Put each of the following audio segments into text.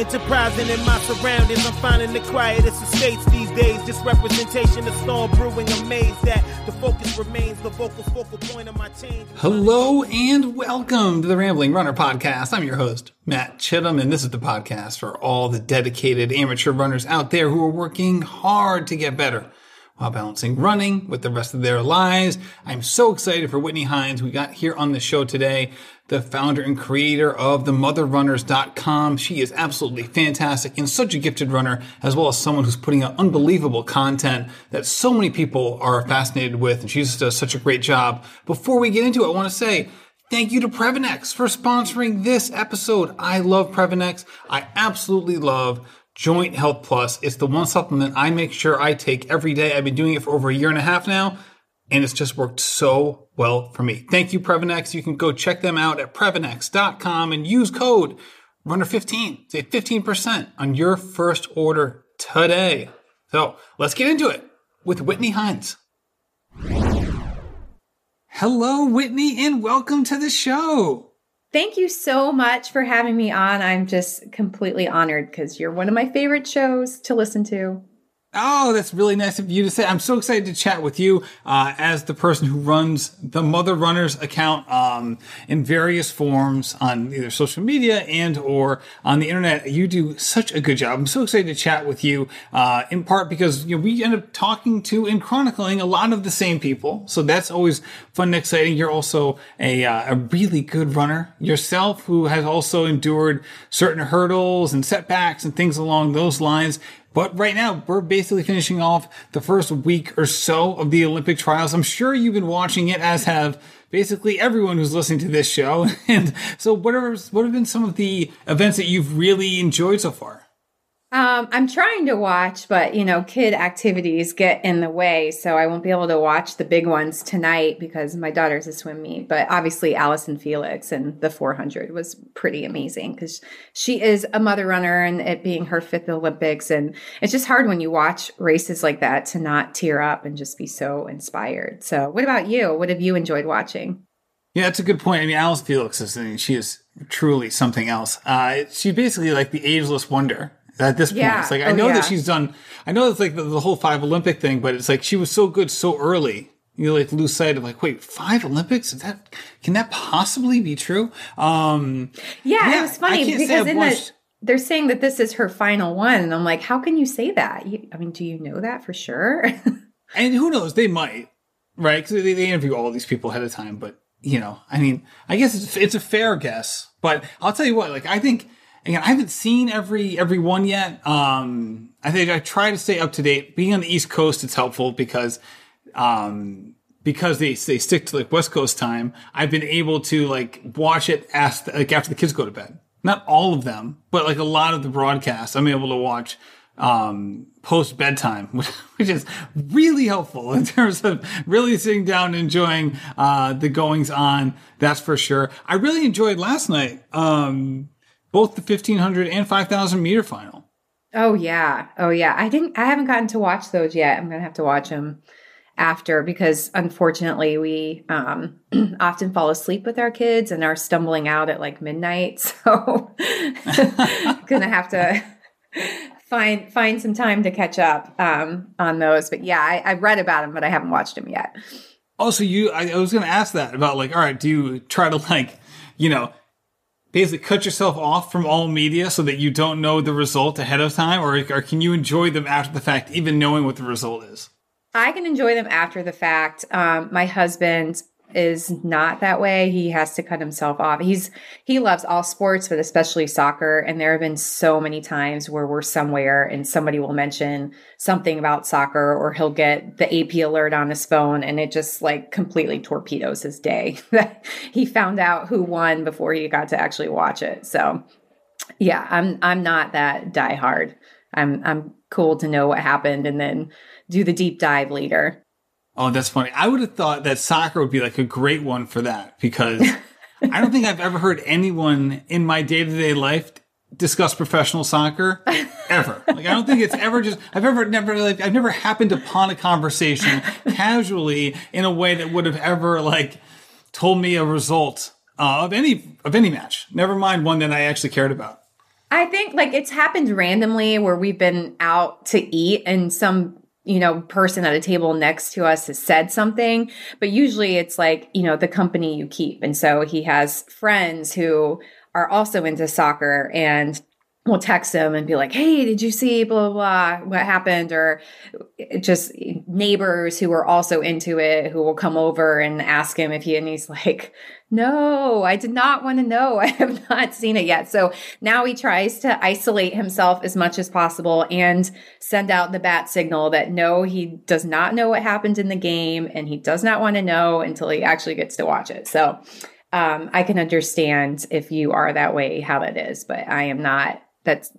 Enterprising in my surroundings, I'm finding the quietest estates these days. This representation of storm brewing, amazed that the focus remains the focal point of my change. Hello and welcome to the Rambling Runner podcast. I'm your host, Matt Chittum, and this is the podcast for all the dedicated amateur runners out there who are working hard to get better while balancing running with the rest of their lives. I'm so excited for Whitney Heins, we got here on the show today, the founder and creator of themotherrunners.com. She is absolutely fantastic and such a gifted runner, as well as someone who's putting out unbelievable content that so many people are fascinated with, and she just does such a great job. Before we get into it, I want to say thank you to Previnex for sponsoring this episode. I love Previnex. I absolutely love Joint Health Plus. It's the one supplement I make sure I take every day. I've been doing it for over a year and a half now, and it's just worked so well for me. Thank you, Previnex. You can go check them out at Previnex.com and use code RUNNER15. Save 15% on your first order today. So let's get into it with Whitney Heins. Hello, Whitney, and welcome to the show. Thank you so much for having me on. I'm just completely honored because you're one of my favorite shows to listen to. Oh, that's really nice of you to say. I'm so excited to chat with you as the person who runs the Mother Runners account in various forms on either social media and or on the internet. You do such a good job. I'm so excited to chat with you in part because we end up talking to and chronicling a lot of the same people. So that's always fun and exciting. You're also a really good runner yourself who has also endured certain hurdles and setbacks and things along those lines. But right now, we're basically finishing off the first week or so of the Olympic trials. I'm sure you've been watching it, as have basically everyone who's listening to this show. And so what have been some of the events that you've really enjoyed so far? I'm trying to watch, but, kid activities get in the way. So I won't be able to watch the big ones tonight because my daughter's a swim meet. But obviously, Allison Felix and the 400 was pretty amazing because she is a mother runner and it being her fifth Olympics. And it's just hard when you watch races like that to not tear up and just be so inspired. So what about you? What have you enjoyed watching? Yeah, that's a good point. Allison Felix is, she is truly something else. She's basically like the ageless wonder. At this point, yeah. It's like, that she's done, I know it's like the whole 5 Olympic thing, but it's like she was so good so early, lose sight of wait, 5 Olympics? Can that possibly be true? It was funny because they're saying that this is her final one. And I'm like, how can you say that? Do you know that for sure? And who knows? They might, right? Because they interview all these people ahead of time. But, I guess it's a fair guess. But I'll tell you what, I think... Again, I haven't seen every one yet. I think I try to stay up to date. Being on the East Coast, it's helpful because they stick to West Coast time. I've been able to watch it after the kids go to bed. Not all of them, but a lot of the broadcasts, I'm able to watch post bedtime, which is really helpful in terms of really sitting down and enjoying the goings on. That's for sure. I really enjoyed last night. Both the 1,500 and 5,000 meter final. Oh, yeah. I haven't gotten to watch those yet. I'm going to have to watch them after because, unfortunately, we often fall asleep with our kids and are stumbling out at midnight. So I'm going to have to find some time to catch up on those. But, yeah, I read about them, but I haven't watched them yet. Also, I was going to ask that about, all right, do you try to, basically cut yourself off from all media so that you don't know the result ahead of time? Or can you enjoy them after the fact, even knowing what the result is? I can enjoy them after the fact. My husband is not that way. He has to cut himself off. He loves all sports, but especially soccer. And there have been so many times where we're somewhere and somebody will mention something about soccer, or he'll get the AP alert on his phone, and it just completely torpedoes his day. He found out who won before he got to actually watch it. So, yeah, I'm not that diehard. I'm cool to know what happened and then do the deep dive later. Oh, that's funny. I would have thought that soccer would be a great one for that, because I don't think I've ever heard anyone in my day-to-day life discuss professional soccer ever. I don't think it's ever I've never happened upon a conversation casually in a way that would have ever told me a result of any match. Never mind one that I actually cared about. I think like it's happened randomly where we've been out to eat and some, you know, person at a table next to us has said something, but usually it's like, you know, the company you keep. And so he has friends who are also into soccer and we'll text them and be like, hey, did you see blah, blah, blah, what happened? Or just neighbors who are also into it, who will come over and ask him if he, and he's like, no, I did not want to know. I have not seen it yet. So now he tries to isolate himself as much as possible and send out the bat signal that no, he does not know what happened in the game and he does not want to know until he actually gets to watch it. So I can understand if you are that way, how that is, but I am not.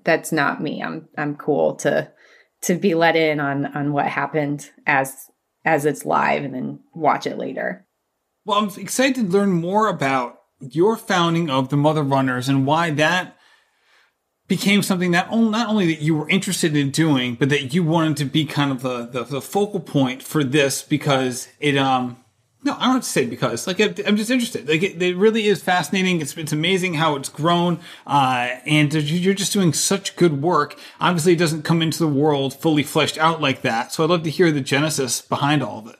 That's not me. I'm cool to be let in on what happened as it's live and then watch it later. Well, I'm excited to learn more about your founding of the Mother Runners and why that became something that not only that you were interested in doing, but that you wanted to be kind of the focal point for this because it no, I don't have to say because. Like, I'm just interested. Like, it really is fascinating. It's amazing how it's grown, and you're just doing such good work. Obviously, it doesn't come into the world fully fleshed out like that. So I'd love to hear the genesis behind all of it.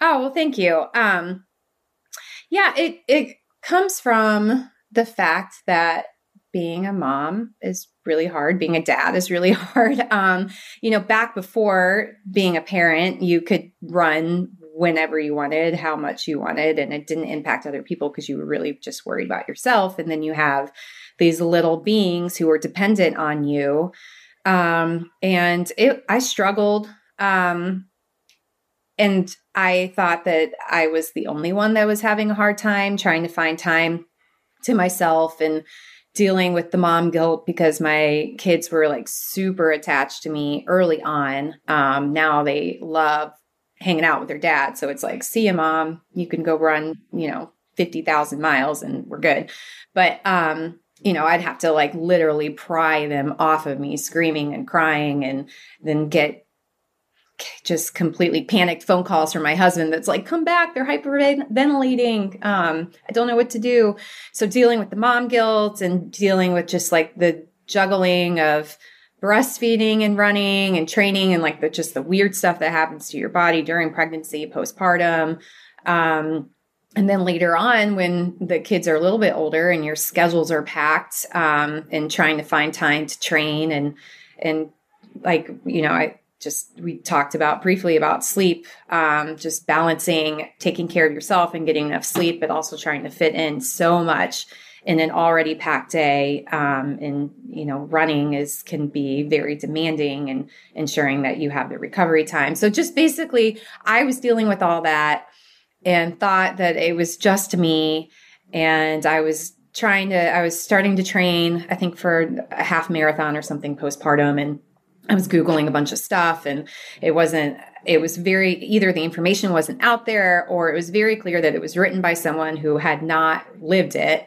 Oh, well, thank you. Yeah, it comes from the fact that being a mom is really hard. Being a dad is really hard. You know, back before being a parent, you could run whenever you wanted, how much you wanted, and it didn't impact other people because you were really just worried about yourself. And then you have these little beings who are dependent on you. And I struggled. And I thought that I was the only one that was having a hard time trying to find time to myself and dealing with the mom guilt because my kids were like super attached to me early on. Now they love hanging out with their dad. So it's like, see ya, mom, you can go run, you know, 50,000 miles and we're good. But, you know, I'd have to like literally pry them off of me screaming and crying and then get just completely panicked phone calls from my husband. That's like, come back. They're hyperventilating. I don't know what to do. So dealing with the mom guilt and dealing with just like the juggling of breastfeeding and running and training and like the weird stuff that happens to your body during pregnancy, postpartum. And then later on when the kids are a little bit older and your schedules are packed, and trying to find time to train and like, you know, we talked about briefly about sleep, just balancing, taking care of yourself and getting enough sleep, but also trying to fit in so much in an already packed day, and, you know, running can be very demanding and ensuring that you have the recovery time. So just basically I was dealing with all that and thought that it was just me. And I was starting to train, I think for a half marathon or something postpartum. And I was Googling a bunch of stuff and either the information wasn't out there or it was very clear that it was written by someone who had not lived it.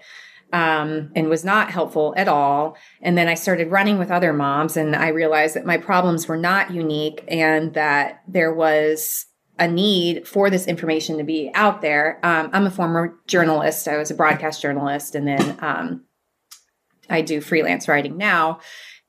And was not helpful at all. And then I started running with other moms and I realized that my problems were not unique and that there was a need for this information to be out there. I'm a former journalist. I was a broadcast journalist and then I do freelance writing now.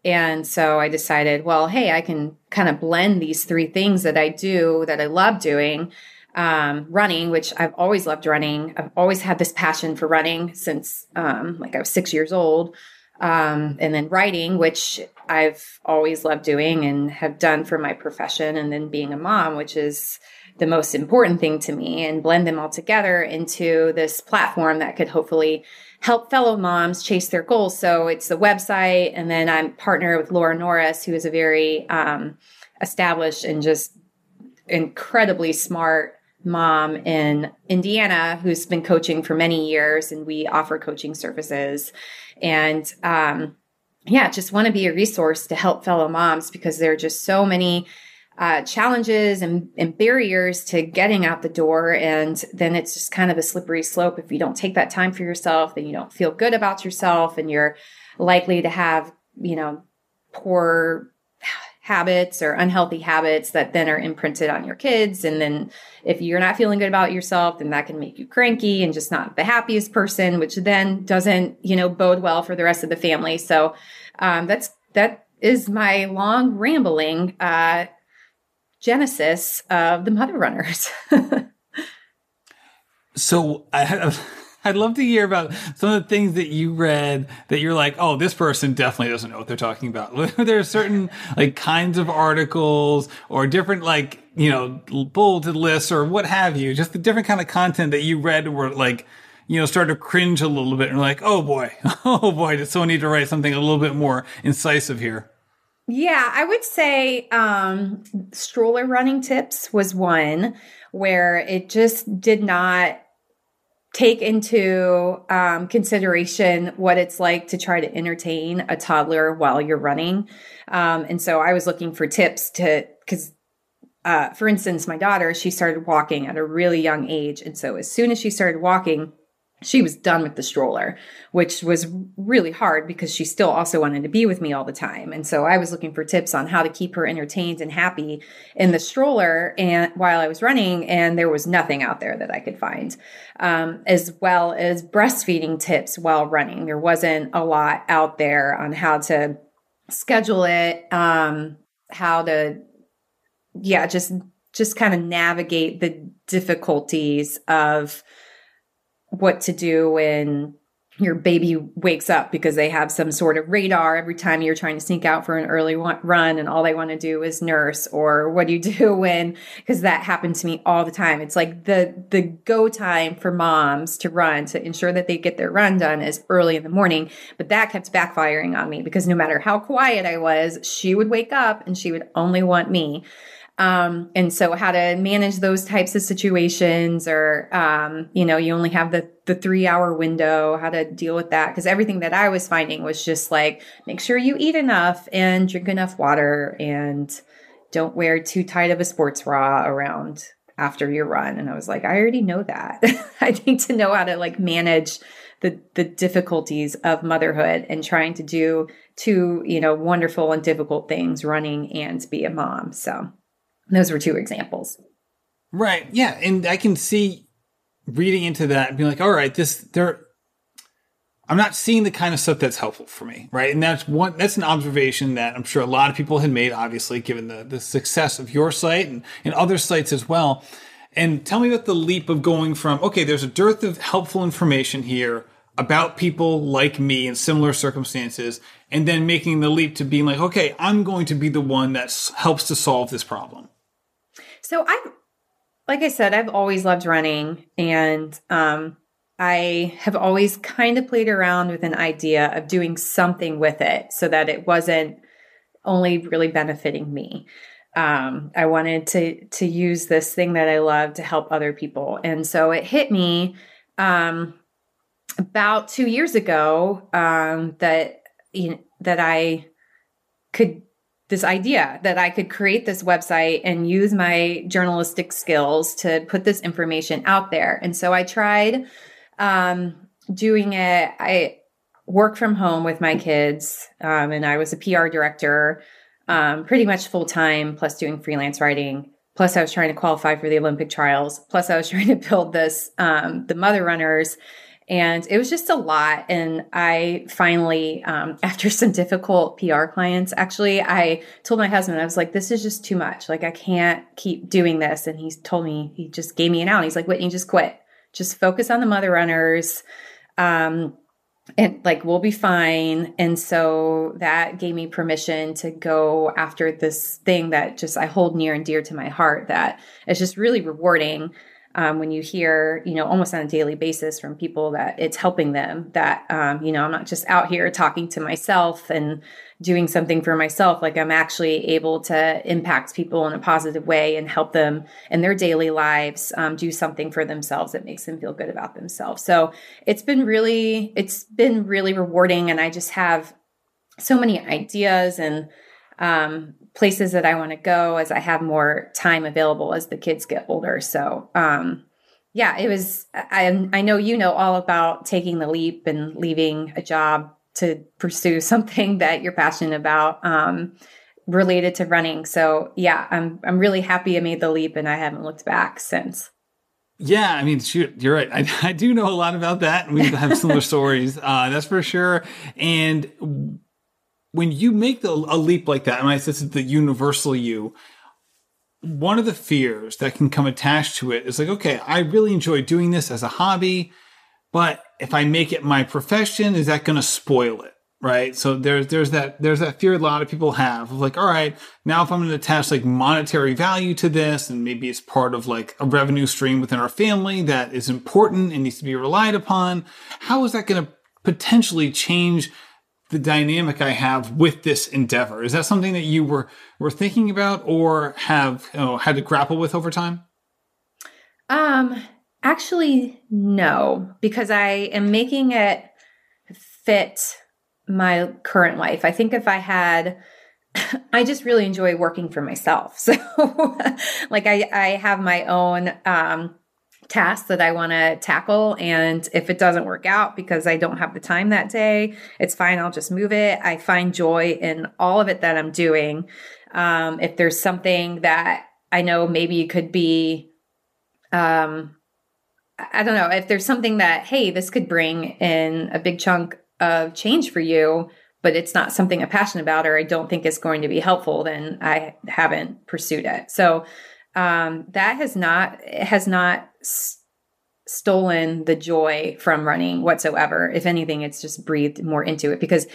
And so I decided, well, hey, I can kind of blend these three things that I do that I love doing. Running, which I've always loved running. I've always had this passion for running since, I was 6 years old. And then writing, which I've always loved doing and have done for my profession. And then being a mom, which is the most important thing to me, and blend them all together into this platform that could hopefully help fellow moms chase their goals. So it's the website. And then I'm partner with Laura Norris, who is a very, established and just incredibly smart mom in Indiana who's been coaching for many years, and we offer coaching services. And just want to be a resource to help fellow moms because there are just so many challenges and barriers to getting out the door. And then it's just kind of a slippery slope. If you don't take that time for yourself, then you don't feel good about yourself and you're likely to have, you know, poor habits or unhealthy habits that then are imprinted on your kids. And then if you're not feeling good about yourself, then that can make you cranky and just not the happiest person, which then doesn't, you know, bode well for the rest of the family. So that is my long rambling genesis of the Mother Runners. So I'd love to hear about some of the things that you read that you're like, oh, this person definitely doesn't know what they're talking about. There are certain like kinds of articles or different like, you know, bulleted lists or what have you, just the different kind of content that you read were like, you know, started to cringe a little bit and like, oh boy, does someone need to write something a little bit more incisive here? Yeah, I would say stroller running tips was one where it just did not take into consideration what it's like to try to entertain a toddler while you're running. And so I was looking for tips for instance, my daughter, she started walking at a really young age. And so as soon as she started walking, she was done with the stroller, which was really hard because she still also wanted to be with me all the time. And so I was looking for tips on how to keep her entertained and happy in the stroller and while I was running, and there was nothing out there that I could find, as well as breastfeeding tips while running. There wasn't a lot out there on how to schedule it, just kind of navigate the difficulties of what to do when your baby wakes up because they have some sort of radar every time you're trying to sneak out for an early run and all they want to do is nurse, or what do you do when, because that happened to me all the time. It's like the go time for moms to run to ensure that they get their run done is early in the morning. But that kept backfiring on me because no matter how quiet I was, she would wake up and she would only want me. And so how to manage those types of situations, or, you know, you only have the 3-hour window, how to deal with that. Cause everything that I was finding was just like, make sure you eat enough and drink enough water and don't wear too tight of a sports bra around after your run. And I was like, I already know that. I need to know how to like manage the difficulties of motherhood and trying to do two, you know, wonderful and difficult things, running and be a mom. So those were two examples. Right. Yeah. And I can see reading into that and being like, all right, I'm not seeing the kind of stuff that's helpful for me. Right. And that's an observation that I'm sure a lot of people had made, obviously, given the success of your site and other sites as well. And tell me about the leap of going from, okay, there's a dearth of helpful information here about people like me in similar circumstances, and then making the leap to being like, okay, I'm going to be the one that helps to solve this problem. So I've always loved running, and I have always kind of played around with an idea of doing something with it so that it wasn't only really benefiting me. I wanted to use this thing that I love to help other people. And so it hit me, about 2 years ago, that I could create this website and use my journalistic skills to put this information out there. And so I tried doing it. I work from home with my kids, and I was a PR director pretty much full time, plus doing freelance writing. Plus I was trying to qualify for the Olympic trials. Plus I was trying to build this, the Mother Runners. And it was just a lot. And I finally, after some difficult PR clients, actually, I told my husband, I was like, this is just too much. Like, I can't keep doing this. And he just gave me an out. He's like, Whitney, just quit. Just focus on the Mother Runners. And like, we'll be fine. And so that gave me permission to go after this thing that just I hold near and dear to my heart, that is just really rewarding. When you hear, you know, almost on a daily basis from people that it's helping them, that, you know, I'm not just out here talking to myself and doing something for myself. Like, I'm actually able to impact people in a positive way and help them in their daily lives, do something for themselves that makes them feel good about themselves. So it's been really rewarding. And I just have so many ideas and, places that I want to go as I have more time available as the kids get older. So, I know, you know, all about taking the leap and leaving a job to pursue something that you're passionate about. related to running. So yeah, I'm really happy I made the leap and I haven't looked back since. Yeah, I mean, shoot, you're right. I do know a lot about that. We have similar stories, that's for sure. And when you make a leap like that, and I mean, this is the universal you, one of the fears that can come attached to it is like, okay, I really enjoy doing this as a hobby, but if I make it my profession, is that going to spoil it? Right. So there's that fear a lot of people have of like, all right, now if I'm going to attach like monetary value to this, and maybe it's part of like a revenue stream within our family that is important and needs to be relied upon, how is that going to potentially change the dynamic I have with this endeavor? Is that something that you were thinking about or have had to grapple with over time? Actually, no, because I am making it fit my current life. I think I just really enjoy working for myself. So like I have my own tasks that I want to tackle. And if it doesn't work out because I don't have the time that day, it's fine. I'll just move it. I find joy in all of it that I'm doing. If there's something that I know maybe it could be, I don't know, if there's something that, hey, this could bring in a big chunk of change for you, but it's not something I'm passionate about or I don't think it's going to be helpful, then I haven't pursued it. So that has not stolen the joy from running whatsoever. If anything, it's just breathed more into it, because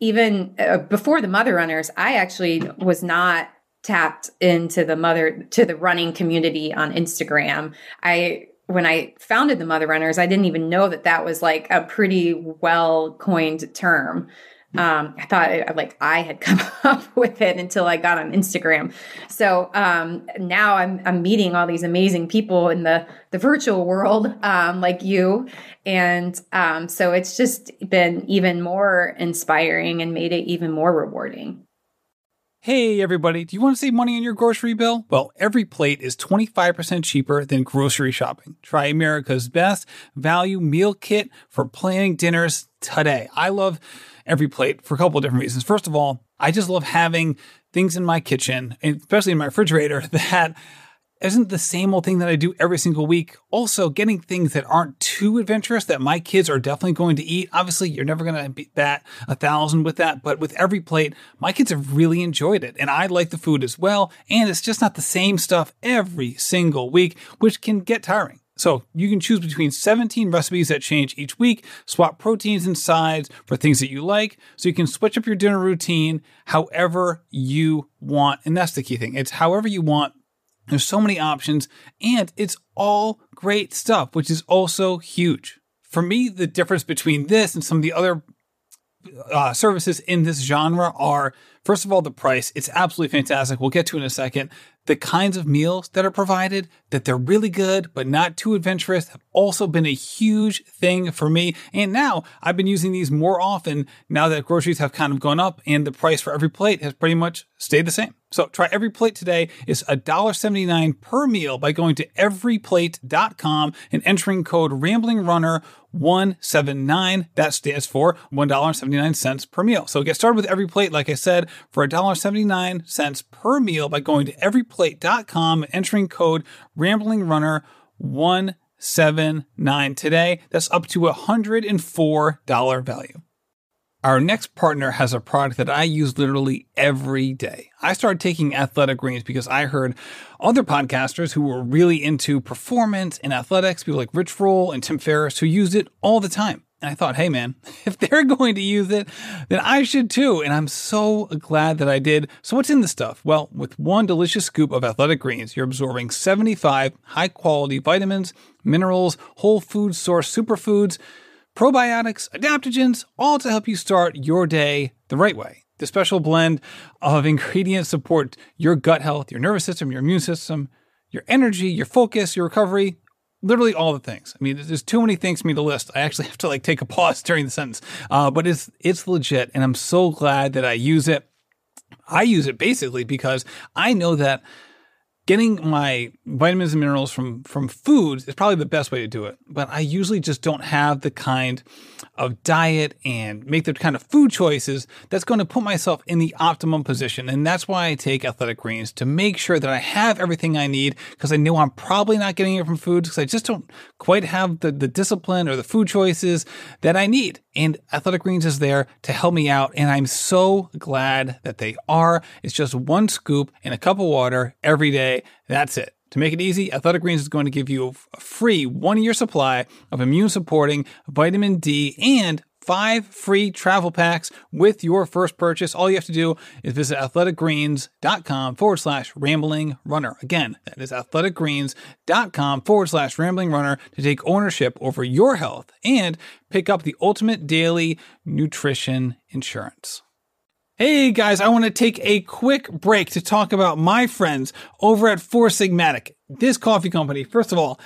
even before the Mother Runners, I actually was not tapped into the running community on Instagram. When I founded the Mother Runners, I didn't even know that was like a pretty well coined term. I thought I had come up with it until I got on Instagram. So now I'm meeting all these amazing people in the virtual world, like you. And so it's just been even more inspiring and made it even more rewarding. Hey, everybody, do you want to save money on your grocery bill? Well, EveryPlate is 25% cheaper than grocery shopping. Try America's best value meal kit for planning dinners today. I love EveryPlate for a couple of different reasons. First of all, I just love having things in my kitchen, especially in my refrigerator, that isn't the same old thing that I do every single week. Also, getting things that aren't too adventurous that my kids are definitely going to eat. Obviously, you're never going to beat that 1,000 with that. But with EveryPlate, my kids have really enjoyed it. And I like the food as well. And it's just not the same stuff every single week, which can get tiring. So you can choose between 17 recipes that change each week, swap proteins and sides for things that you like, so you can switch up your dinner routine however you want. And that's the key thing. It's however you want. There's so many options, and it's all great stuff, which is also huge. For me, the difference between this and some of the other services in this genre are, first of all, the price. It's absolutely fantastic. We'll get to it in a second. The kinds of meals that are provided, that they're really good, but not too adventurous, have also been a huge thing for me. And now I've been using these more often now that groceries have kind of gone up and the price for EveryPlate has pretty much stayed the same. So try EveryPlate today. It's $1.79 per meal by going to everyplate.com and entering code RamblingRunner179. That stands for $1.79 per meal. So get started with EveryPlate, like I said, for $1.79 per meal by going to everyplate.com and entering code RamblingRunner179 today. That's up to $104 value. Our next partner has a product that I use literally every day. I started taking Athletic Greens because I heard other podcasters who were really into performance and athletics, people like Rich Roll and Tim Ferriss, who used it all the time. And I thought, hey man, if they're going to use it, then I should too. And I'm so glad that I did. So what's in this stuff? Well, with one delicious scoop of Athletic Greens, you're absorbing 75 high quality vitamins, minerals, whole food source superfoods, probiotics, adaptogens, all to help you start your day the right way. The special blend of ingredients support your gut health, your nervous system, your immune system, your energy, your focus, your recovery, literally all the things. I mean, there's too many things for me to list. I actually have to like take a pause during the sentence, but it's legit. And I'm so glad that I use it. I use it basically because I know that Getting my vitamins and minerals from foods is probably the best way to do it, but I usually just don't have the kind of diet and make the kind of food choices that's going to put myself in the optimum position. And that's why I take Athletic Greens, to make sure that I have everything I need, because I know I'm probably not getting it from foods, because I just don't quite have the discipline or the food choices that I need. And Athletic Greens is there to help me out, and I'm so glad that they are. It's just one scoop in a cup of water every day. That's it. To make it easy, Athletic Greens is going to give you a free one-year supply of immune-supporting vitamin D and 5 free travel packs with your first purchase. All you have to do is visit athleticgreens.com/ramblingRunner. Again, that is athleticgreens.com/ramblingRunner to take ownership over your health and pick up the ultimate daily nutrition insurance. Hey guys, I want to take a quick break to talk about my friends over at Four Sigmatic. This coffee company, first of all,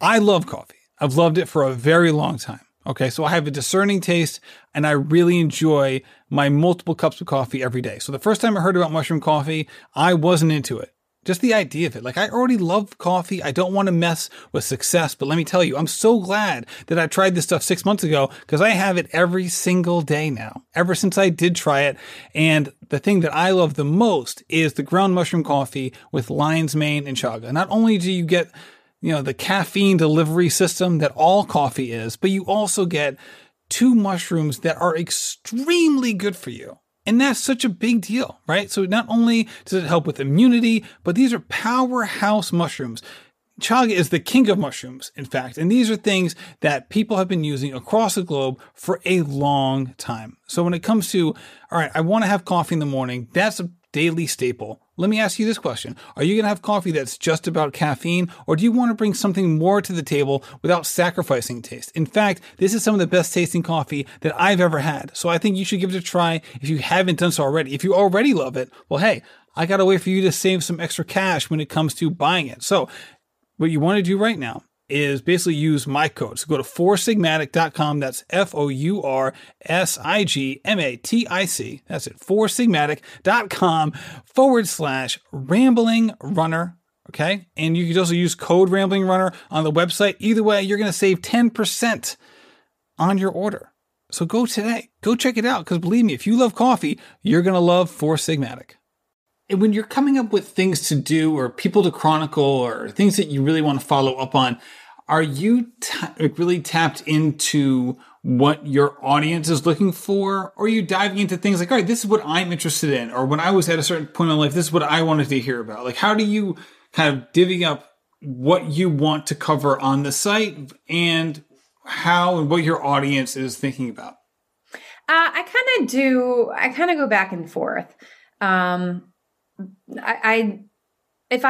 I love coffee. I've loved it for a very long time. Okay, so I have a discerning taste and I really enjoy my multiple cups of coffee every day. So the first time I heard about mushroom coffee, I wasn't into it. Just the idea of it. Like, I already love coffee. I don't want to mess with success, but let me tell you, I'm so glad that I tried this stuff 6 months ago, because I have it every single day now, ever since I did try it. And the thing that I love the most is the ground mushroom coffee with lion's mane and chaga. Not only do you get, you know, the caffeine delivery system that all coffee is, but you also get 2 mushrooms that are extremely good for you. And that's such a big deal, right? So not only does it help with immunity, but these are powerhouse mushrooms. Chaga is the king of mushrooms, in fact. And these are things that people have been using across the globe for a long time. So when it comes to, all right, I want to have coffee in the morning, that's a daily staple. Let me ask you this question. Are you going to have coffee that's just about caffeine, or do you want to bring something more to the table without sacrificing taste? In fact, this is some of the best tasting coffee that I've ever had. So I think you should give it a try if you haven't done so already. If you already love it, well, hey, I got a way for you to save some extra cash when it comes to buying it. So what you want to do right now is basically use my code. So go to foursigmatic.com. That's FOURSIGMATIC. That's it. foursigmatic.com/ramblingrunner. Okay. And you can also use code ramblingrunner on the website. Either way, you're going to save 10% on your order. So go today, go check it out. Cause believe me, if you love coffee, you're going to love Four Sigmatic. And when you're coming up with things to do or people to chronicle or things that you really want to follow up on, are you really tapped into what your audience is looking for? Or are you diving into things like, all right, this is what I'm interested in, or when I was at a certain point in my life, this is what I wanted to hear about? Like, how do you kind of divvy up what you want to cover on the site and how and what your audience is thinking about? I kind of go back and forth. If I get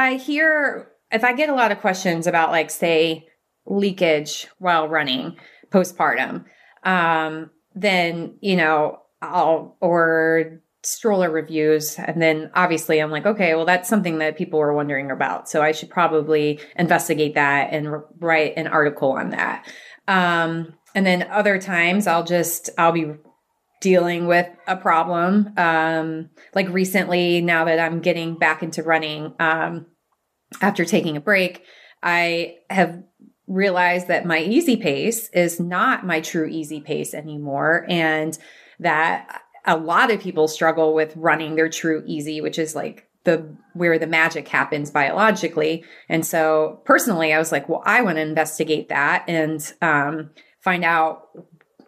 a lot of questions about, like, say, leakage while running postpartum, then, you know, or stroller reviews. And then obviously I'm like, okay, well, that's something that people were wondering about. So I should probably investigate that and write an article on that. And then other times I'll be dealing with a problem. Like recently, now that I'm getting back into running, after taking a break, I have realized that my easy pace is not my true easy pace anymore. And that a lot of people struggle with running their true easy, which is like where the magic happens biologically. And so personally, I was like, well, I want to investigate that and, find out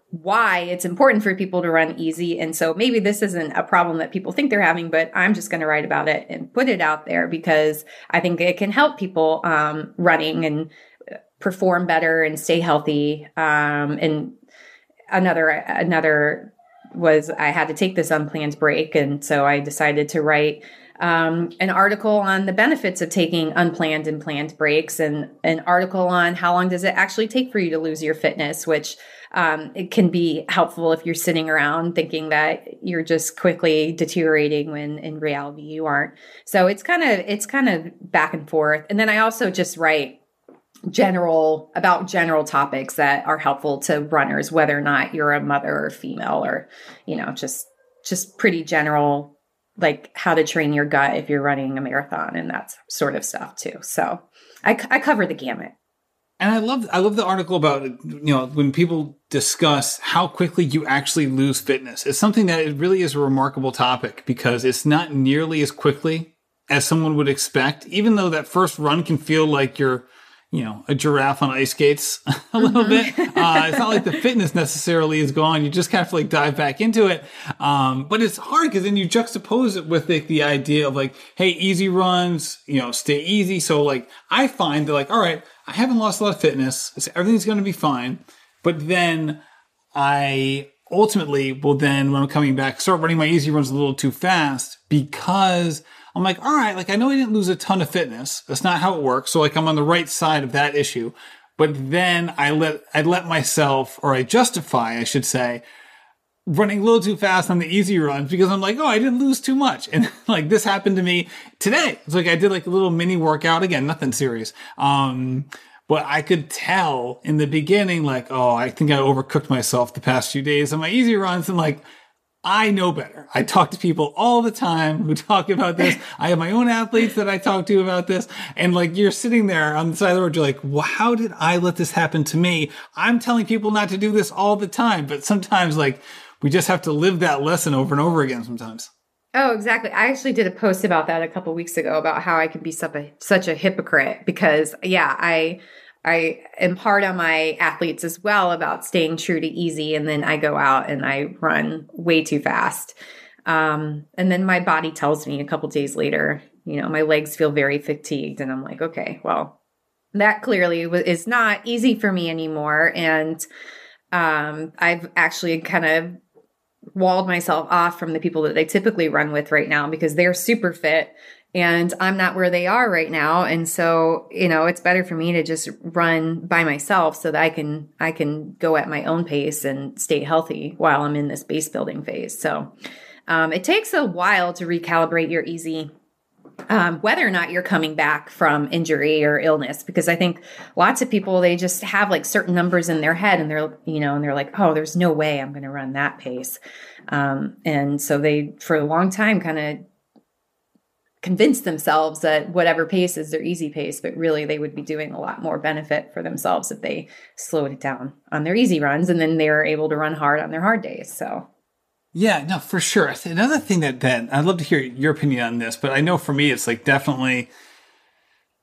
why it's important for people to run easy. And so maybe this isn't a problem that people think they're having, but I'm just going to write about it and put it out there because I think it can help people running and perform better and stay healthy. And another was I had to take this unplanned break. And so I decided to write an article on the benefits of taking unplanned and planned breaks, and an article on how long does it actually take for you to lose your fitness, which it can be helpful if you're sitting around thinking that you're just quickly deteriorating when in reality you aren't. So it's kind of back and forth. And then I also just write general topics that are helpful to runners, whether or not you're a mother or female, or, you know, just pretty general like how to train your gut if you're running a marathon and that sort of stuff too. So I cover the gamut. And I love the article about, when people discuss how quickly you actually lose fitness. It's something that it really is a remarkable topic because it's not nearly as quickly as someone would expect, even though that first run can feel like you're, a giraffe on ice skates a little bit. It's not like the fitness necessarily is gone. You just kind of like dive back into it. But it's hard because then you juxtapose it with like the idea of like, hey, easy runs, stay easy. So like I find that like, all right, I haven't lost a lot of fitness. So everything's going to be fine. But then I ultimately will then, when I'm coming back, start running my easy runs a little too fast because I'm like, all right, like I know I didn't lose a ton of fitness. That's not how it works. So like I'm on the right side of that issue. But then I let myself, or I justify, I should say, running a little too fast on the easy runs because I'm like, oh, I didn't lose too much. And like this happened to me today. It's like I did like a little mini workout. Again, nothing serious. But I could tell in the beginning, like, oh, I think I overcooked myself the past few days on my easy runs. And like, I know better. I talk to people all the time who talk about this. I have my own athletes that I talk to about this. And like, you're sitting there on the side of the road, you're like, well, how did I let this happen to me? I'm telling people not to do this all the time. But sometimes like we just have to live that lesson over and over again sometimes. Oh, exactly. I actually did a post about that a couple of weeks ago about how I can be such a hypocrite because, yeah, I am hard on my athletes as well about staying true to easy. And then I go out and I run way too fast. And then my body tells me a couple of days later, my legs feel very fatigued. And I'm like, okay, well, that clearly is not easy for me anymore. And I've actually kind of walled myself off from the people that I typically run with right now because they're super fit. And I'm not where they are right now. And so, it's better for me to just run by myself so that I can go at my own pace and stay healthy while I'm in this base building phase. So it takes a while to recalibrate your easy, whether or not you're coming back from injury or illness, because I think lots of people, they just have like certain numbers in their head and they're like, oh, there's no way I'm going to run that pace. And so they, for a long time, kind of convince themselves that whatever pace is their easy pace, but really they would be doing a lot more benefit for themselves if they slowed it down on their easy runs and then they're able to run hard on their hard days. So. Yeah, no, for sure. Another thing that I'd love to hear your opinion on this, but I know for me, it's like definitely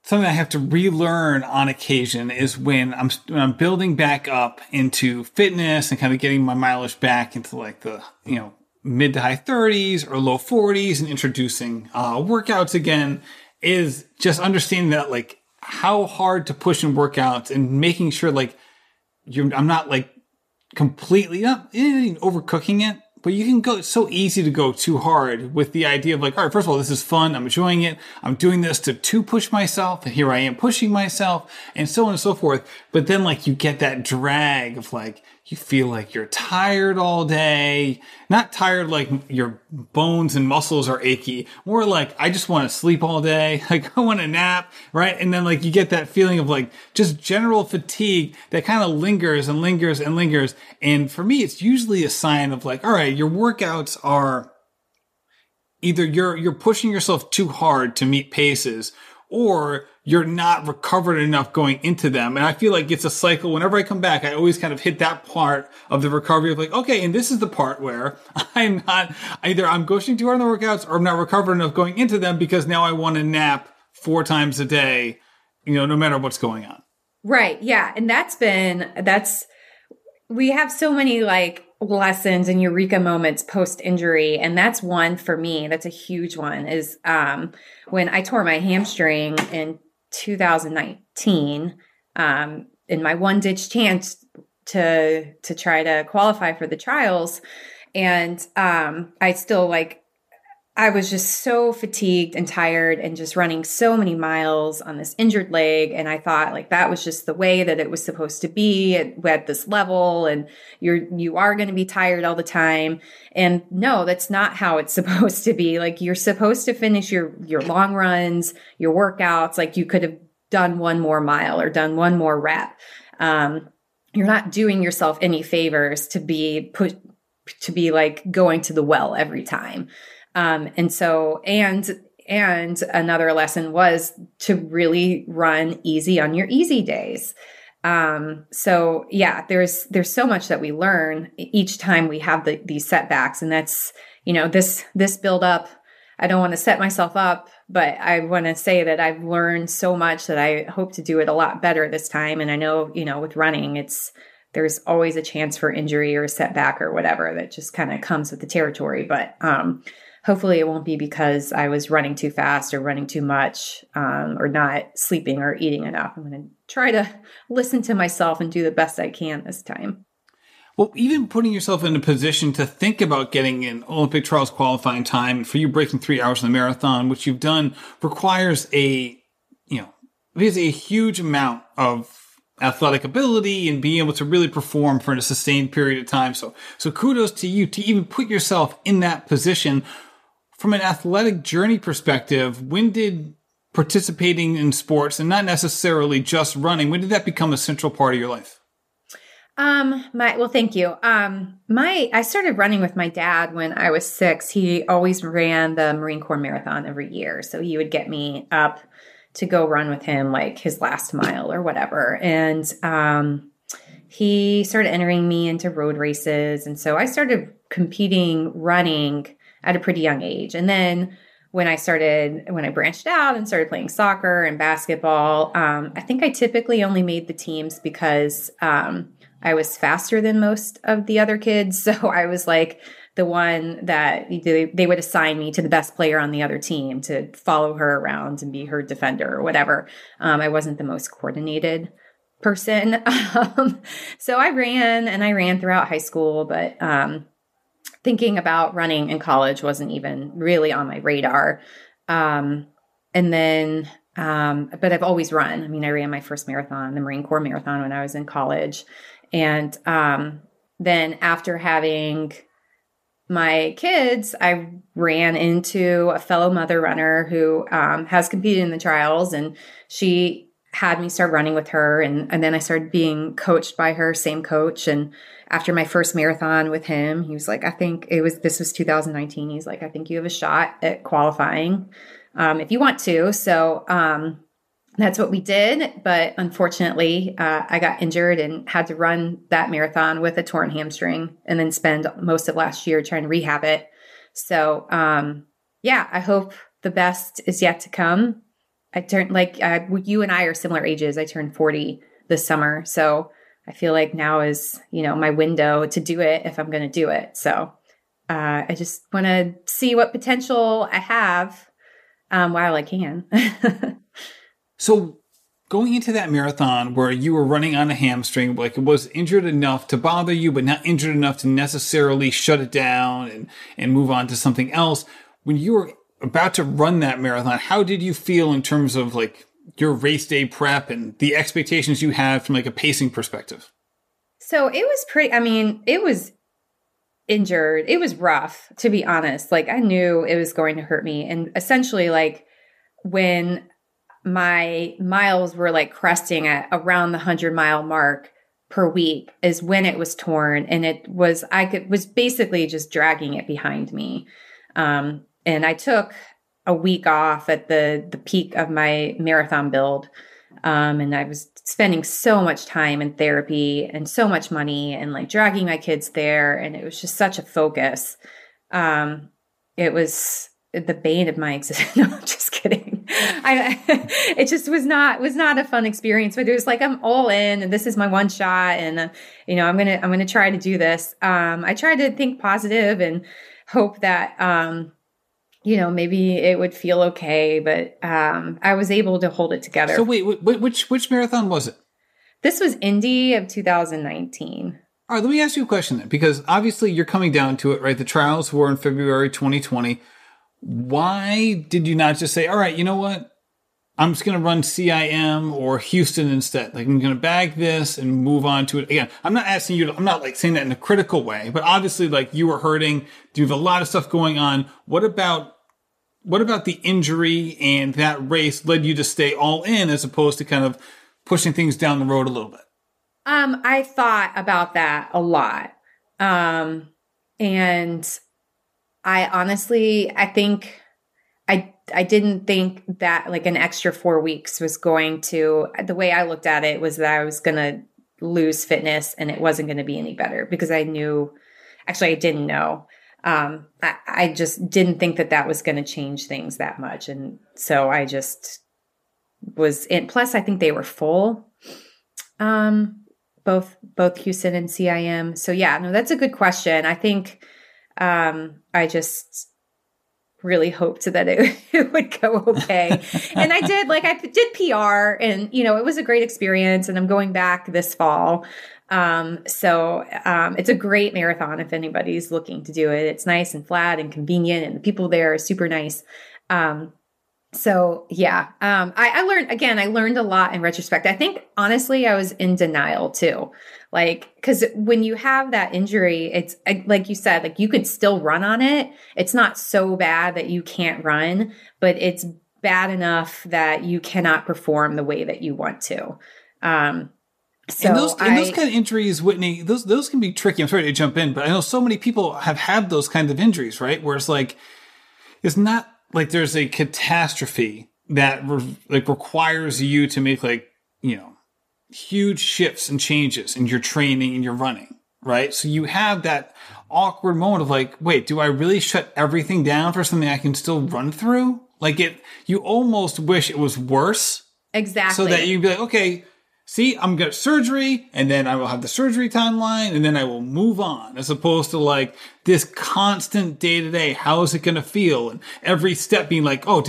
something I have to relearn on occasion is when I'm building back up into fitness and kind of getting my mileage back into like the, mid to high 30s or low 40s and introducing workouts again is just understanding that like how hard to push in workouts and making sure like I'm not like completely not overcooking it, but you can go, it's so easy to go too hard with the idea of like, all right, first of all, this is fun. I'm enjoying it. I'm doing this to push myself and here I am pushing myself and so on and so forth. But then like you get that drag of like, you feel like you're tired all day, not tired like your bones and muscles are achy, more like I just want to sleep all day. Like I want a nap, right? And then like you get that feeling of like just general fatigue that kind of lingers and lingers and lingers. And for me, it's usually a sign of like, all right, your workouts are either you're pushing yourself too hard to meet paces or you're not recovered enough going into them. And I feel like it's a cycle. Whenever I come back, I always kind of hit that part of the recovery of like, okay, and this is the part where I'm not either I'm pushing too hard on the workouts or I'm not recovered enough going into them because now I want to nap 4 times a day, no matter what's going on. Right. Yeah. And we have so many like lessons and eureka moments post injury. And that's one for me, that's a huge one is, when I tore my hamstring in 2019, in my one ditch chance to try to qualify for the trials. And, I still like, I was just so fatigued and tired and just running so many miles on this injured leg. And I thought like that was just the way that it was supposed to be at this level. And you are going to be tired all the time. And no, that's not how it's supposed to be. Like you're supposed to finish your long runs, your workouts, like you could have done one more mile or done one more rep. You're not doing yourself any favors to be like going to the well every time. And another lesson was to really run easy on your easy days. So yeah, there's so much that we learn each time we have these setbacks, and that's, you know, this build up. I don't want to set myself up, but I want to say that I've learned so much that I hope to do it a lot better this time. And I know, you know, with running, there's always a chance for injury or a setback or whatever that just kind of comes with the territory. But, hopefully it won't be because I was running too fast or running too much, or not sleeping or eating enough. I'm going to try to listen to myself and do the best I can this time. Well, even putting yourself in a position to think about getting an Olympic trials qualifying time, and for you breaking 3 hours in the marathon, which you've done, requires a huge amount of athletic ability and being able to really perform for a sustained period of time. So kudos to you to even put yourself in that position. From an athletic journey perspective, when did participating in sports, and not necessarily just running, when did that become a central part of your life? Thank you. I started running with my dad when I was 6. He always ran the Marine Corps Marathon every year. So he would get me up to go run with him, like his last mile or whatever. And, he started entering me into road races. And so I started competing running at a pretty young age. And then when I branched out and started playing soccer and basketball, I think I typically only made the teams because, I was faster than most of the other kids. So I was like the one that they would assign me to the best player on the other team to follow her around and be her defender or whatever. I wasn't the most coordinated person. So I ran throughout high school, but thinking about running in college wasn't even really on my radar. But I've always run. I mean, I ran my first marathon, the Marine Corps Marathon, when I was in college. And then after having my kids, I ran into a fellow mother runner who has competed in the trials, and she had me start running with her. And then I started being coached by her, same coach. And after my first marathon with him, he was like, this was 2019. He's like, I think you have a shot at qualifying if you want to. So that's what we did. But unfortunately, I got injured and had to run that marathon with a torn hamstring and then spend most of last year trying to rehab it. So I hope the best is yet to come. You and I are similar ages. I turned 40 this summer. So I feel like now is, you know, my window to do it if I'm going to do it. So I just want to see what potential I have while I can. So going into that marathon where you were running on a hamstring, like it was injured enough to bother you, but not injured enough to necessarily shut it down and move on to something else. When you were about to run that marathon, how did you feel in terms of like your race day prep and the expectations you had from like a pacing perspective? So it was it was injured. It was rough, to be honest. Like I knew it was going to hurt me. And essentially like when my miles were like cresting at around the 100-mile mark per week is when it was torn. And I was basically just dragging it behind me. And I took a week off at the peak of my marathon build. And I was spending so much time in therapy and so much money and like dragging my kids there. And it was just such a focus. It was the bane of my existence. No, I'm just kidding. It just was not a fun experience, but it was like, I'm all in and this is my one shot. And, I'm going to try to do this. I tried to think positive and hope that, maybe it would feel okay, but I was able to hold it together. So wait, which marathon was it? This was Indy of 2019. All right, let me ask you a question then, because obviously you're coming down to it, right? The trials were in February 2020. Why did you not just say, all right, you know what? I'm just going to run CIM or Houston instead. Like I'm going to bag this and move on to it. Again, I'm not like saying that in a critical way, but obviously like you were hurting. You have a lot of stuff going on. What about the injury and that race led you to stay all in as opposed to kind of pushing things down the road a little bit? I thought about that a lot. And I honestly, I didn't think that like an extra 4 weeks was going to, the way I looked at it was that I was going to lose fitness and it wasn't going to be any better because I knew, actually I didn't know. I just didn't think that that was going to change things that much. And so I just was in, plus I think they were full, both Houston and CIM. So yeah, no, that's a good question. I think, I just really hoped that it would go okay. And I did, like I did PR and, you know, it was a great experience and I'm going back this fall. So it's a great marathon if anybody's looking to do it. It's nice and flat and convenient and the people there are super nice. I learned a lot in retrospect. I think honestly, I was in denial too. Like, cause when you have that injury, it's like you said, like you could still run on it. It's not so bad that you can't run, but it's bad enough that you cannot perform the way that you want to. So those kind of injuries, Whitney, those can be tricky. I'm sorry to jump in, but I know so many people have had those kinds of injuries, right? Where it's like, it's not like there's a catastrophe that requires you to make like, you know, huge shifts and changes in your training and your running, right? So you have that awkward moment of like, wait, do I really shut everything down for something I can still run through? Like it, you almost wish it was worse. Exactly. So that you'd be like, okay, see, I'm going to surgery and then I will have the surgery timeline and then I will move on, as opposed to like this constant day to day. How is it going to feel? And every step being like, oh,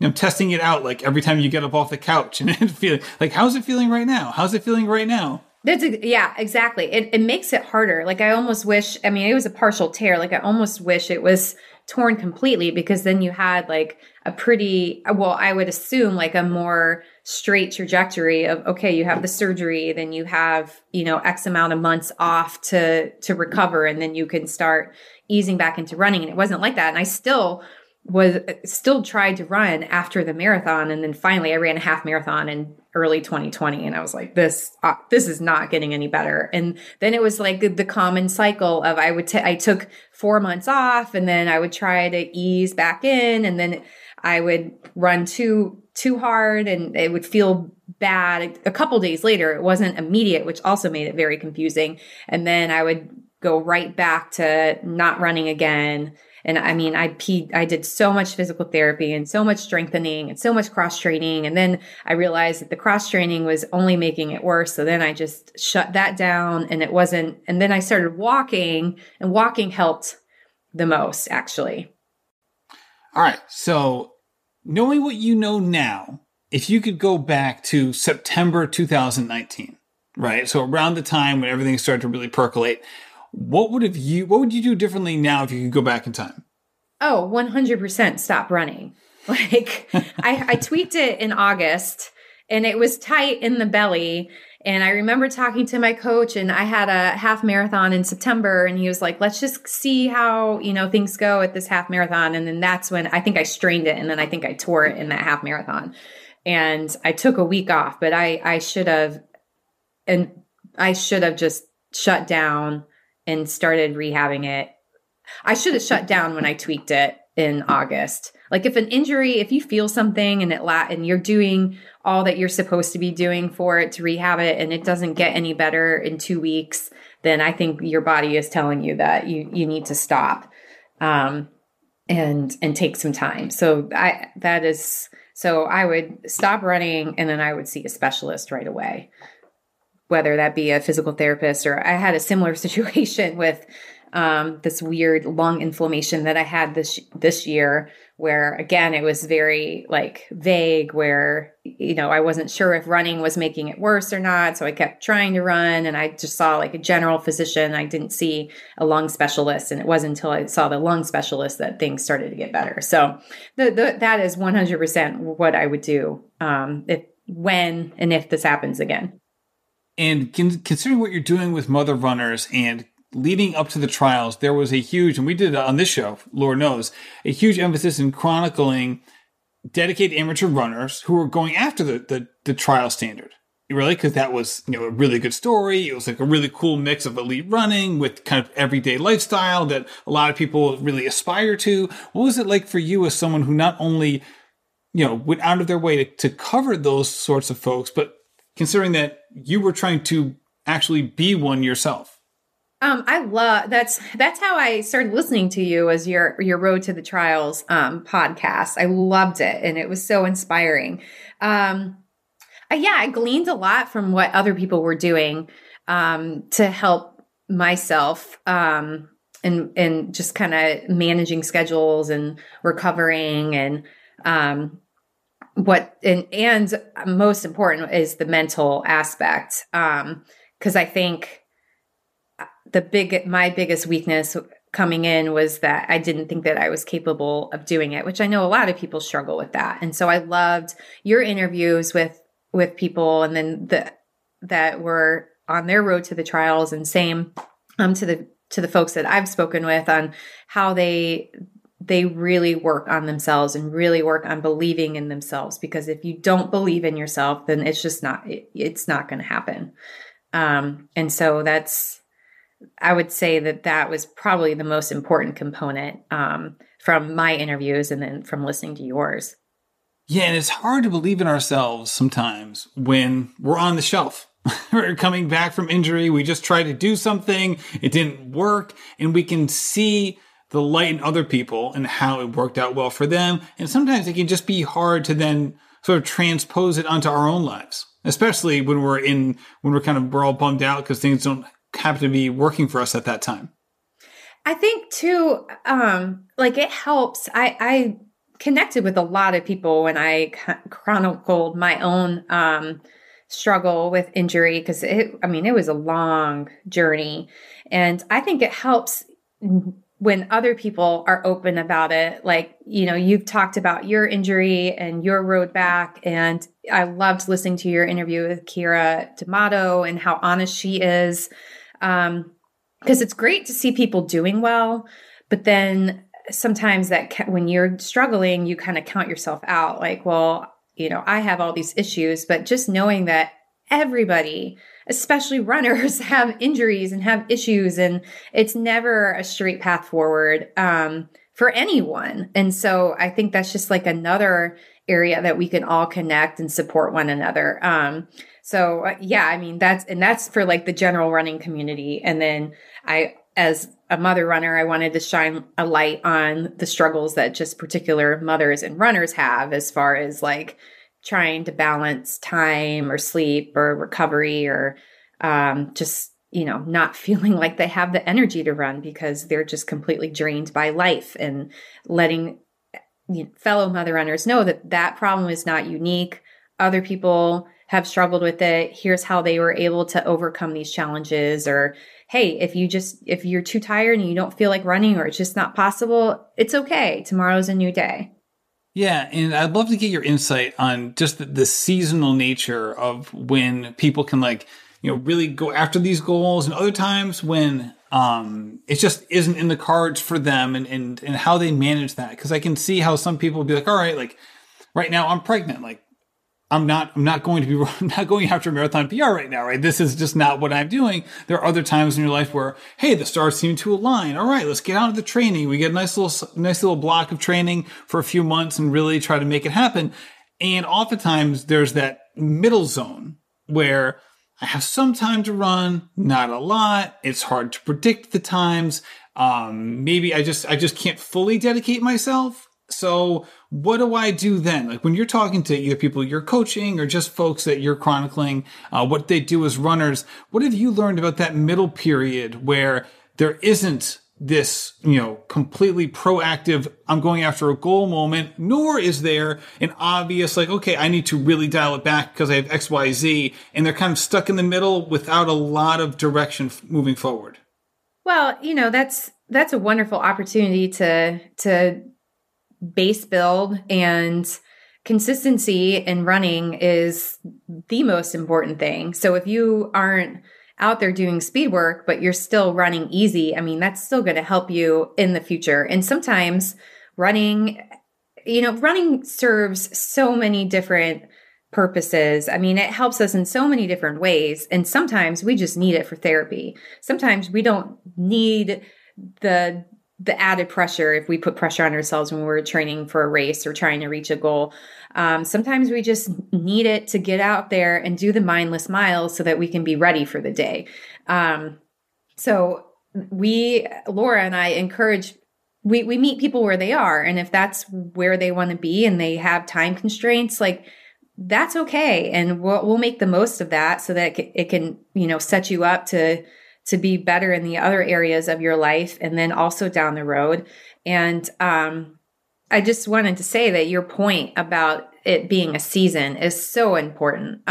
I'm testing it out. Like every time you get up off the couch and feeling like, how's it feeling right now? How's it feeling right now? Yeah, exactly. It makes it harder. Like I almost wish, I mean, it was a partial tear. Like I almost wish it was torn completely, because then you had like a pretty, well, I would assume like a more straight trajectory of, okay, you have the surgery, then you have, you know, X amount of months off to recover. And then you can start easing back into running. And it wasn't like that. And I still tried to run after the marathon. And then finally I ran a half marathon in early 2020. And I was like, this is not getting any better. And then it was like the common cycle of I took 4 months off and then I would try to ease back in. And then I would run too hard and it would feel bad a couple days later. It wasn't immediate, which also made it very confusing. And then I would go right back to not running again. And I mean, I did so much physical therapy and so much strengthening and so much cross training. And then I realized that the cross training was only making it worse. So then I just shut that down and it wasn't. And then I started walking, and walking helped the most, actually. All right. So knowing what you know now, if you could go back to September 2019, right? So around the time when everything started to really percolate, what would you do differently now if you could go back in time? Oh, 100% stop running. Like I tweaked it in August and it was tight in the belly. And I remember talking to my coach, and I had a half marathon in September, and he was like, let's just see how, you know, things go at this half marathon. And then that's when I think I strained it. And then I think I tore it in that half marathon and I took a week off, but I should have just shut down and started rehabbing it. I should have shut down when I tweaked it in August. Like if you feel something and and you're doing all that you're supposed to be doing for it to rehab it, and it doesn't get any better in 2 weeks, then I think your body is telling you that you need to stop, and take some time. So I would stop running and then I would see a specialist right away, whether that be a physical therapist, or I had a similar situation with this weird lung inflammation that I had this year, where again, it was very like vague, where, you know, I wasn't sure if running was making it worse or not. So I kept trying to run, and I just saw like a general physician. I didn't see a lung specialist, and it wasn't until I saw the lung specialist that things started to get better. So that is 100% what I would do, if this happens again. And considering what you're doing with Mother Runners and leading up to the trials, there was a huge, and we did on this show, Laura knows, a huge emphasis in chronicling dedicated amateur runners who were going after the trial standard, really, because that was, you know, a really good story. It was like a really cool mix of elite running with kind of everyday lifestyle that a lot of people really aspire to. What was it like for you as someone who not only, you know, went out of their way to cover those sorts of folks, but considering that you were trying to actually be one yourself? I love that's how I started listening to you as your Road to the Trials podcast. I loved it, and it was so inspiring. Yeah, I gleaned a lot from what other people were doing to help myself and just kind of managing schedules and recovering and and most important is the mental aspect, because I think my biggest weakness coming in was that I didn't think that I was capable of doing it, which I know a lot of people struggle with that. And so I loved your interviews with people and then that were on their road to the trials, and same to the folks that I've spoken with on how they really work on themselves and really work on believing in themselves, because if you don't believe in yourself, then it's just not going to happen. And so I would say that was probably the most important component from my interviews and then from listening to yours. Yeah, and it's hard to believe in ourselves sometimes when we're on the shelf. We're coming back from injury. We just tried to do something. It didn't work. And we can see the light in other people and how it worked out well for them. And sometimes it can just be hard to then sort of transpose it onto our own lives, especially when we're all bummed out because things don't happen to be working for us at that time. I think too, like it helps. I connected with a lot of people when I chronicled my own struggle with injury, because it was a long journey. And I think it helps when other people are open about it. Like, you know, you've talked about your injury and your road back. And I loved listening to your interview with Kira D'Amato and how honest she is. Because it's great to see people doing well, but then sometimes when you're struggling, you kind of count yourself out. Like, well, you know, I have all these issues, but just knowing that everybody, especially runners, have injuries and have issues, and it's never a straight path forward for anyone. And so I think that's just like another area that we can all connect and support one another. That's for like the general running community. And then I, as a mother runner, I wanted to shine a light on the struggles that just particular mothers and runners have, as far as like trying to balance time or sleep or recovery or just, you know, not feeling like they have the energy to run because they're just completely drained by life, and letting fellow mother runners know that problem is not unique. Other people have struggled with it. Here's how they were able to overcome these challenges. Or, hey, if you're too tired and you don't feel like running, or it's just not possible, it's okay. Tomorrow's a new day. Yeah, and I'd love to get your insight on just the seasonal nature of when people can, like, you know, really go after these goals, and other times when it just isn't in the cards for them, and how they manage that. Because I can see how some people be like, all right, like right now I'm pregnant, like I'm not going after a marathon PR right now, right? This is just not what I'm doing. There are other times in your life where, hey, the stars seem to align. All right, let's get out of the training. We get a nice little block of training for a few months and really try to make it happen. And oftentimes there's that middle zone where I have some time to run, not a lot. It's hard to predict the times. Maybe I just can't fully dedicate myself. So what do I do then? Like when you're talking to either people you're coaching or just folks that you're chronicling, what they do as runners, what have you learned about that middle period where there isn't this, you know, completely proactive, I'm going after a goal moment, nor is there an obvious, like, okay, I need to really dial it back because I have X, Y, Z, and they're kind of stuck in the middle without a lot of direction moving forward? Well, you know, that's a wonderful opportunity to base build, and consistency in running is the most important thing. So if you aren't out there doing speed work, but you're still running easy, I mean, that's still going to help you in the future. And sometimes running serves so many different purposes. I mean, it helps us in so many different ways. And sometimes we just need it for therapy. Sometimes we don't need the added pressure if we put pressure on ourselves when we're training for a race or trying to reach a goal. Sometimes we just need it to get out there and do the mindless miles so that we can be ready for the day. So Laura and I encourage, we meet people where they are. And if that's where they want to be and they have time constraints, like that's okay. And we'll make the most of that so that it can, you know, set you up to be better in the other areas of your life and then also down the road. And I just wanted to say that your point about it being a season is so important.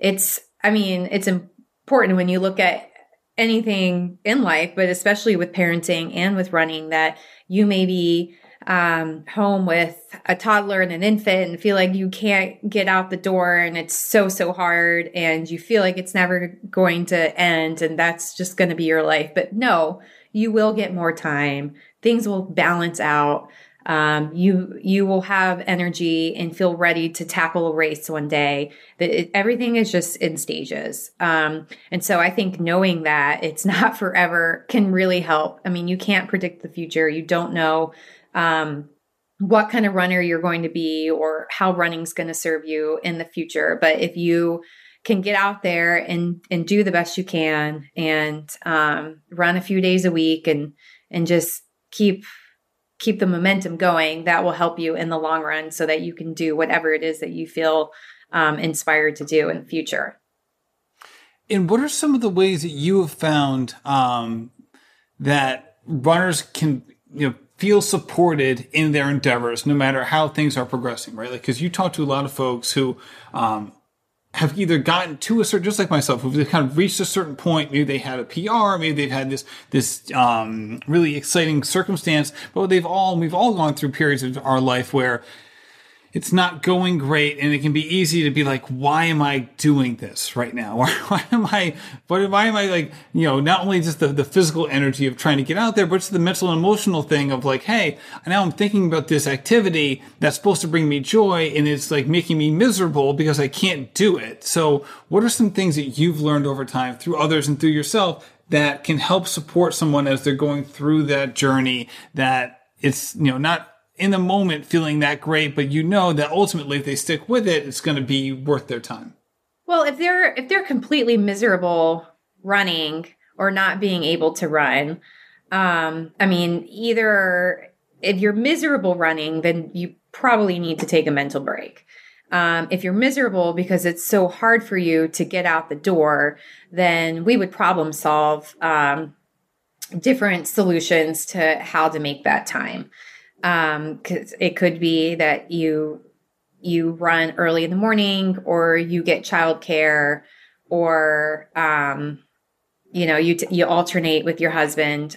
It's important when you look at anything in life, but especially with parenting and with running, that you may be home with a toddler and an infant and feel like you can't get out the door and it's so hard and you feel like it's never going to end and that's just going to be your life. But no, you will get more time. Things will balance out. You will have energy and feel ready to tackle a race one day. Everything is just in stages. And so I think knowing that it's not forever can really help. I mean, you can't predict the future. You don't know, what kind of runner you're going to be or how running's going to serve you in the future. But if you can get out there and do the best you can and, run a few days a week and just keep the momentum going, that will help you in the long run so that you can do whatever it is that you feel inspired to do in the future. And what are some of the ways that you have found that runners can, you know, feel supported in their endeavors, no matter how things are progressing, right? Like, because you talk to a lot of folks who have either gotten to a certain, just like myself, who've kind of reached a certain point. Maybe they had a PR, maybe they've had this really exciting circumstance, but we've all gone through periods of our life where it's not going great. And it can be easy to be like, why am I doing this right now? Why am I like, you know, not only just the physical energy of trying to get out there, but it's the mental and emotional thing of like, hey, now I'm thinking about this activity that's supposed to bring me joy. And it's like making me miserable because I can't do it. So what are some things that you've learned over time through others and through yourself that can help support someone as they're going through that journey, that it's, you know, not in the moment feeling that great, but you know that ultimately if they stick with it, it's going to be worth their time? Well, if they're completely miserable running or not being able to run, I mean, either if you're miserable running, then you probably need to take a mental break. If you're miserable because it's so hard for you to get out the door, then we would problem solve different solutions to how to make that time. 'Cause it could be that you run early in the morning or you get childcare or, you know, you alternate with your husband.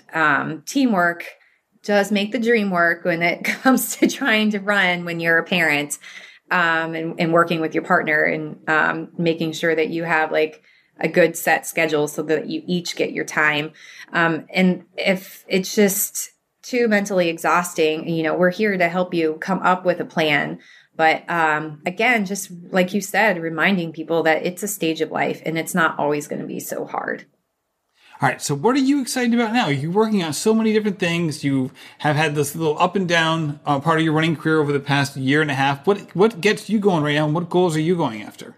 Teamwork does make the dream work when it comes to trying to run when you're a parent, and working with your partner and, making sure that you have like a good set schedule so that you each get your time. And if it's just too mentally exhausting, you know, we're here to help you come up with a plan. But again, just like you said, reminding people that it's a stage of life and it's not always going to be so hard. All right. So what are you excited about now? You're working on so many different things. You have had this little up and down part of your running career over the past year and a half. What gets you going right now? And what goals are you going after?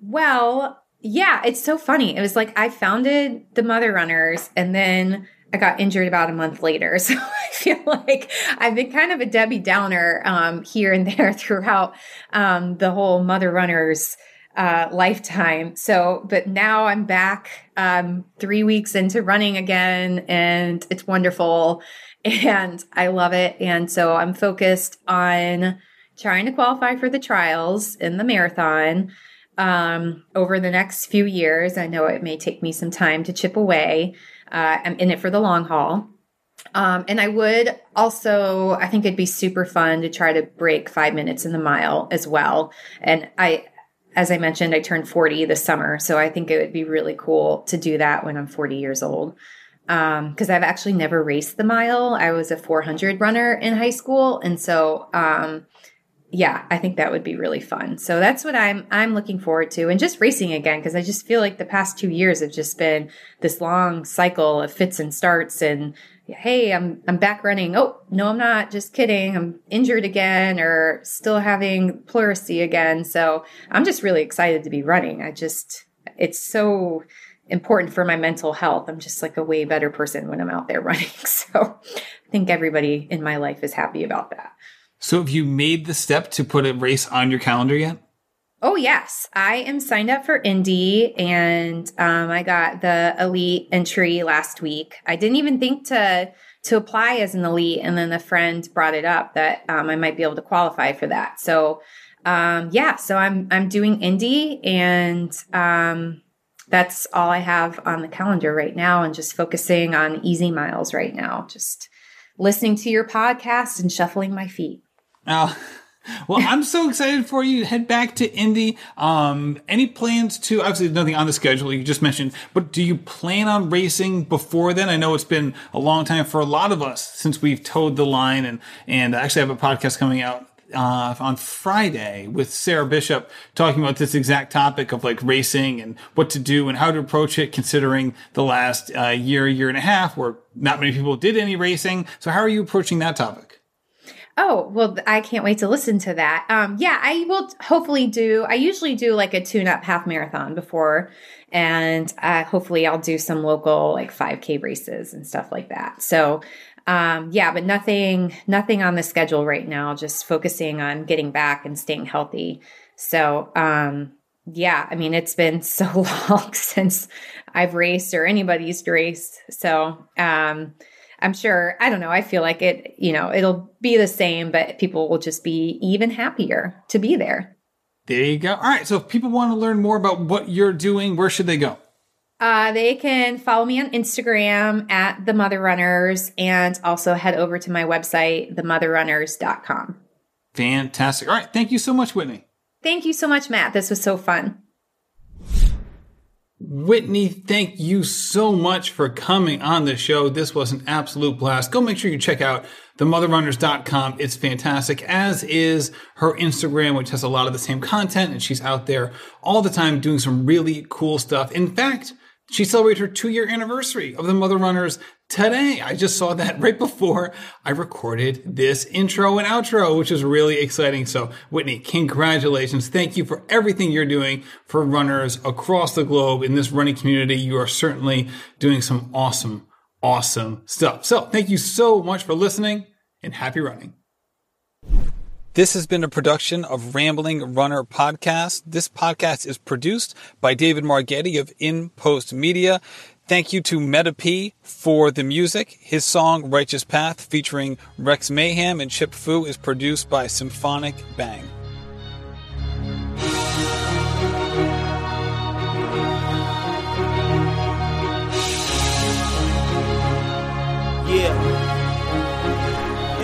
Well, yeah, it's so funny. It was like I founded The Mother Runners and then I got injured about a month later. So I feel like I've been kind of a Debbie Downer here and there throughout the whole Mother Runners lifetime. So, but now I'm back 3 weeks into running again and it's wonderful and I love it. And so I'm focused on trying to qualify for the trials in the marathon over the next few years. I know it may take me some time to chip away. I'm in it for the long haul. And I would also, I think it'd be super fun to try to break 5 minutes in the mile as well. And as I mentioned, I turned 40 this summer. So I think it would be really cool to do that when I'm 40 years old. 'Cause I've actually never raced the mile. I was a 400 runner in high school. And so, yeah, I think that would be really fun. So that's what I'm looking forward to. And just racing again, because I just feel like the past 2 years have just been this long cycle of fits and starts and, hey, I'm back running. Oh, no, I'm not. Just kidding. I'm injured again or still having pleurisy again. So I'm just really excited to be running. It's so important for my mental health. I'm just like a way better person when I'm out there running. So I think everybody in my life is happy about that. So have you made the step to put a race on your calendar yet? Oh, yes. I am signed up for Indy, and I got the elite entry last week. I didn't even think to apply as an elite, and then a friend brought it up that I might be able to qualify for that. So, so I'm doing Indy, and that's all I have on the calendar right now, and just focusing on easy miles right now, just listening to your podcast and shuffling my feet. Oh, well, I'm so excited for you to head back to Indy. Any plans to, obviously nothing on the schedule you just mentioned, but do you plan on racing before then? I know it's been a long time for a lot of us since we've towed the line, and I actually have a podcast coming out on Friday with Sarah Bishop talking about this exact topic of like racing and what to do and how to approach it, considering the last year and a half where not many people did any racing. So how are you approaching that topic? Oh, well, I can't wait to listen to that. I will hopefully I usually do like a tune-up half marathon before, and hopefully I'll do some local like 5K races and stuff like that. So, but nothing on the schedule right now, just focusing on getting back and staying healthy. So, it's been so long since I've raced or anybody's raced. So, I'm sure, I don't know, I feel like it, it'll be the same, but people will just be even happier to be there. There you go. All right. So if people want to learn more about what you're doing, where should they go? They can follow me on Instagram at The Mother Runners, and also head over to my website, themotherrunners.com. Fantastic. All right. Thank you so much, Whitney. Thank you so much, Matt. This was so fun. Whitney, thank you so much for coming on the show. This was an absolute blast. Go make sure you check out themotherrunners.com. It's fantastic, as is her Instagram, which has a lot of the same content, and she's out there all the time doing some really cool stuff. In fact, she celebrated her 2-year anniversary of The Mother Runners today. I just saw that right before I recorded this intro and outro, which is really exciting. So, Whitney, congratulations. Thank you for everything you're doing for runners across the globe in this running community. You are certainly doing some awesome, awesome stuff. So, thank you so much for listening, and happy running. This has been a production of Rambling Runner Podcast. This podcast is produced by David Margetti of In Post Media. Thank you to Meta P for the music. His song Righteous Path featuring Rex Mayhem and Chip Fu is produced by Symphonic Bang. Yeah.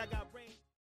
I got.